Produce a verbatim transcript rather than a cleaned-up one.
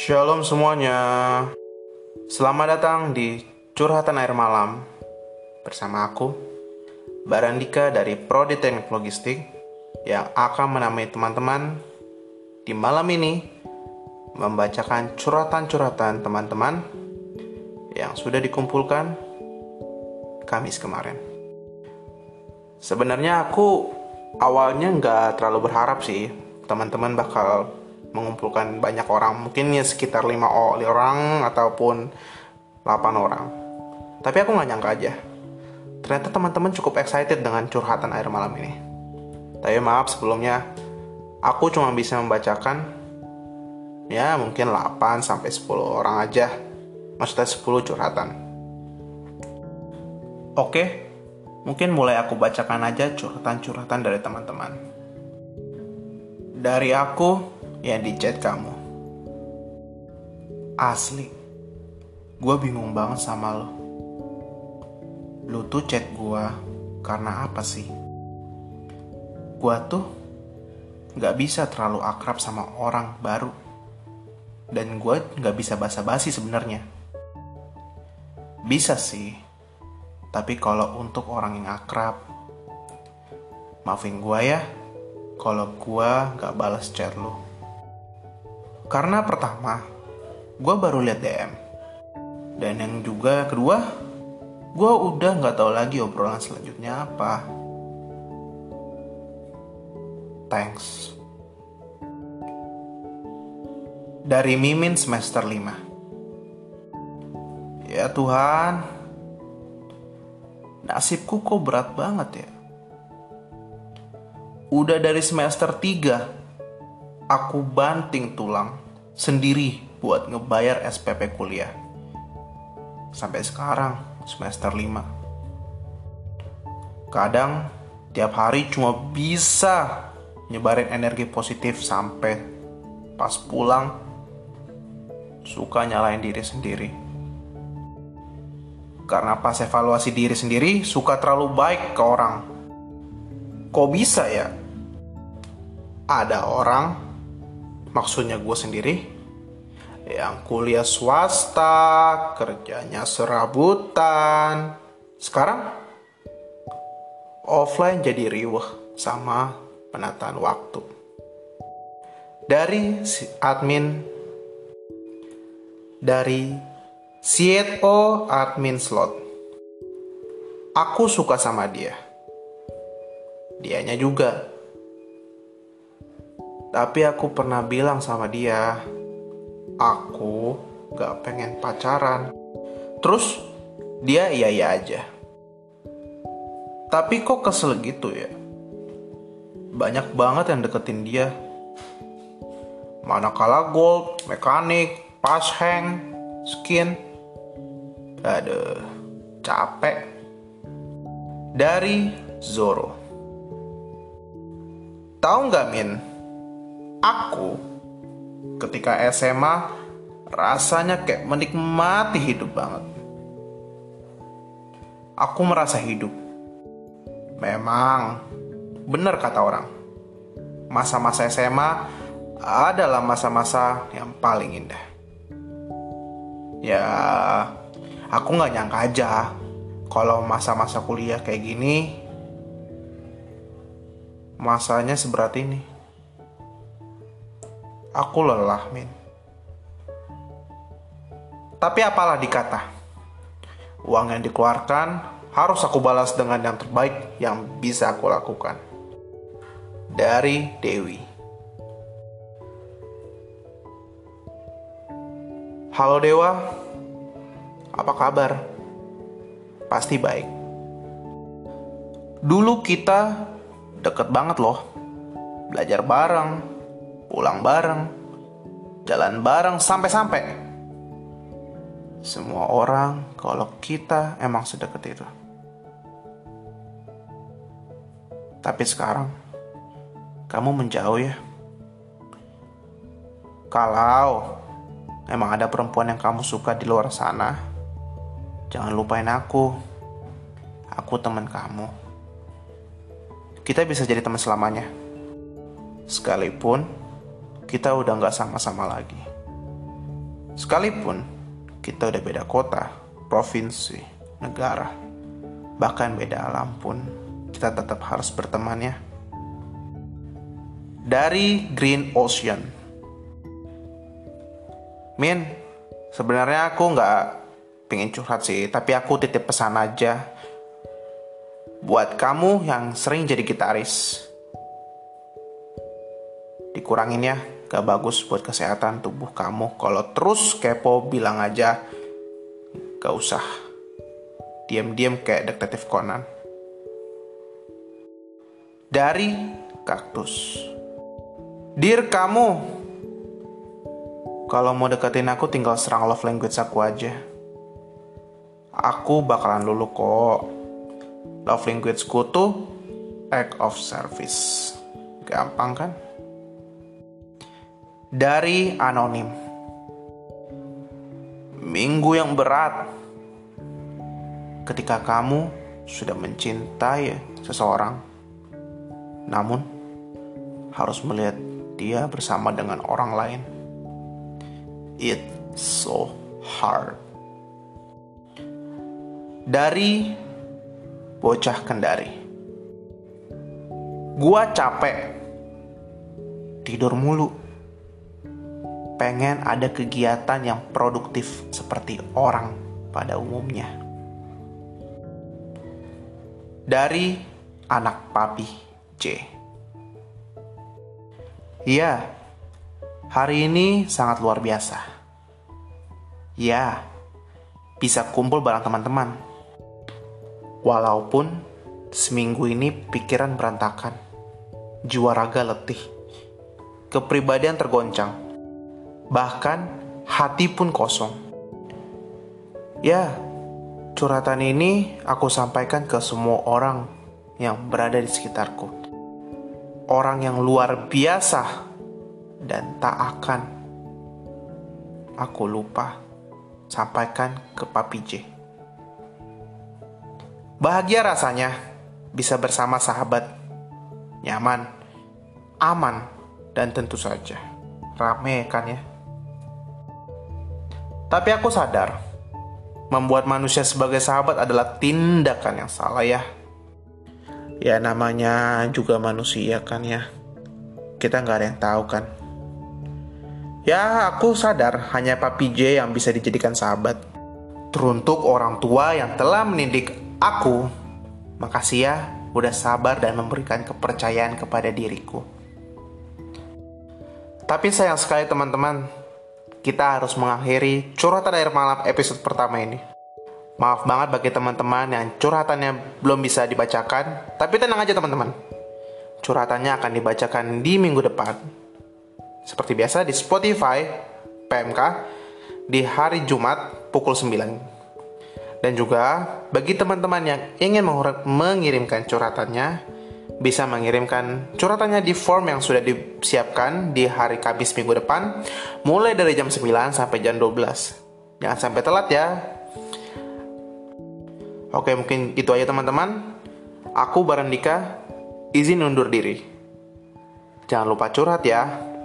Shalom semuanya. Selamat datang di Curhatan Air Malam bersama aku, Barandika dari Prodi Teknik Logistik, yang akan menemani teman-teman di malam ini membacakan curhatan-curhatan teman-teman yang sudah dikumpulkan Kamis kemarin. Sebenarnya aku awalnya nggak terlalu berharap sih teman-teman bakal mengumpulkan banyak orang, mungkin ya sekitar lima orang ataupun delapan orang. Tapi aku gak nyangka aja, ternyata teman-teman cukup excited dengan curhatan air malam ini. Tapi maaf sebelumnya, aku cuma bisa membacakan ya mungkin delapan sampai sepuluh orang aja. Maksudnya sepuluh curhatan. Oke, mungkin mulai aku bacakan aja curhatan-curhatan dari teman-teman. Dari aku yang di chat kamu. Asli, gue bingung banget sama lo. Lo tuh chat gue karena apa sih? Gue tuh gak bisa terlalu akrab sama orang baru, dan gue gak bisa basa-basi sebenarnya. Bisa sih, tapi kalau untuk orang yang akrab. Maafin gue ya kalau gue gak balas chat lo. Karena pertama, gue baru lihat D M. Dan yang juga kedua, gue udah gak tahu lagi obrolan selanjutnya apa. Thanks. Dari Mimin semester lima. Ya Tuhan, nasibku kok berat banget ya. Udah dari semester tiga, aku banting tulang sendiri buat ngebayar S P P kuliah. Sampai sekarang semester lima. Kadang tiap hari cuma bisa nyebarin energi positif sampai pas pulang suka nyalain diri sendiri. Karena pas evaluasi diri sendiri suka terlalu baik ke orang. Kok bisa ya? Ada orang, maksudnya gue sendiri, yang kuliah swasta, kerjanya serabutan. Sekarang offline jadi riweh sama penataan waktu. Dari si admin, dari C E O admin slot. Aku suka sama dia, dianya juga. Tapi aku pernah bilang sama dia, aku gak pengen pacaran. Terus dia iya-iya aja. Tapi kok kesel gitu ya. Banyak banget yang deketin dia. Manakala gold, mekanik, pas hang, skin. Aduh, capek. Dari Zoro. Tahu gak Min? Aku ketika S M A rasanya kayak menikmati hidup banget. Aku merasa hidup. Memang benar kata orang, masa-masa S M A adalah masa-masa yang paling indah. Ya, aku gak nyangka aja kalau masa-masa kuliah kayak gini masanya seberat ini. Aku lelah, Min. Tapi apalah dikata, uang yang dikeluarkan harus aku balas dengan yang terbaik yang bisa aku lakukan. Dari Dewi. Halo Dewa, apa kabar? Pasti baik. Dulu kita deket banget loh. Belajar bareng, pulang bareng, jalan bareng, sampai-sampai. Semua orang kalau kita emang sedekat itu. Tapi sekarang, kamu menjauh ya. Kalau emang ada perempuan yang kamu suka di luar sana, jangan lupain aku. Aku teman kamu. Kita bisa jadi teman selamanya. Sekalipun kita udah gak sama-sama lagi. Sekalipun kita udah beda kota, provinsi, negara, bahkan beda alam pun, kita tetap harus berteman ya. Dari Green Ocean. Min, sebenarnya aku nggak pengen curhat sih, tapi aku titip pesan aja buat kamu yang sering jadi gitaris. Dikurangin ya, gak bagus buat kesehatan tubuh kamu. Kalau terus kepo bilang aja gak usah, diam-diam kayak detektif Conan. Dari Kaktus. Dear kamu, kalau mau deketin aku tinggal serang love language aku aja. Aku bakalan lulu kok. Love language ku tuh act of service. Gampang kan? Dari Anonim. Minggu yang berat ketika kamu sudah mencintai seseorang, namun harus melihat dia bersama dengan orang lain. It's so hard. Dari Bocah Kendari. Gua capek, tidur mulu, pengen ada kegiatan yang produktif seperti orang pada umumnya. Dari anak Papi J. Ya, hari ini sangat luar biasa. Ya, bisa kumpul bareng teman-teman. Walaupun seminggu ini pikiran berantakan, jiwa raga letih, kepribadian tergoncang, bahkan hati pun kosong. Ya, curhatan ini aku sampaikan ke semua orang yang berada di sekitarku. Orang yang luar biasa dan tak akan aku lupa sampaikan ke Papi J. Bahagia rasanya bisa bersama sahabat. Nyaman, aman, dan tentu saja rame kan ya. Tapi aku sadar, membuat manusia sebagai sahabat adalah tindakan yang salah ya. Ya namanya juga manusia kan ya. Kita nggak ada yang tahu kan. Ya aku sadar, hanya Papi J yang bisa dijadikan sahabat. Teruntuk orang tua yang telah mendidik aku, makasih ya udah sabar dan memberikan kepercayaan kepada diriku. Tapi sayang sekali teman-teman, kita harus mengakhiri Curhatan Air Malam episode pertama ini. Maaf banget bagi teman-teman yang curhatannya belum bisa dibacakan. Tapi tenang aja teman-teman, curhatannya akan dibacakan di minggu depan. Seperti biasa di Spotify P M K di hari Jumat pukul sembilan. Dan juga bagi teman-teman yang ingin mengirimkan curhatannya, bisa mengirimkan curhatannya di form yang sudah disiapkan di hari Kamis minggu depan, mulai dari jam sembilan sampai jam dua belas. Jangan sampai telat ya. Oke, mungkin itu aja teman-teman. Aku Barandika, izin undur diri. Jangan lupa curhat ya.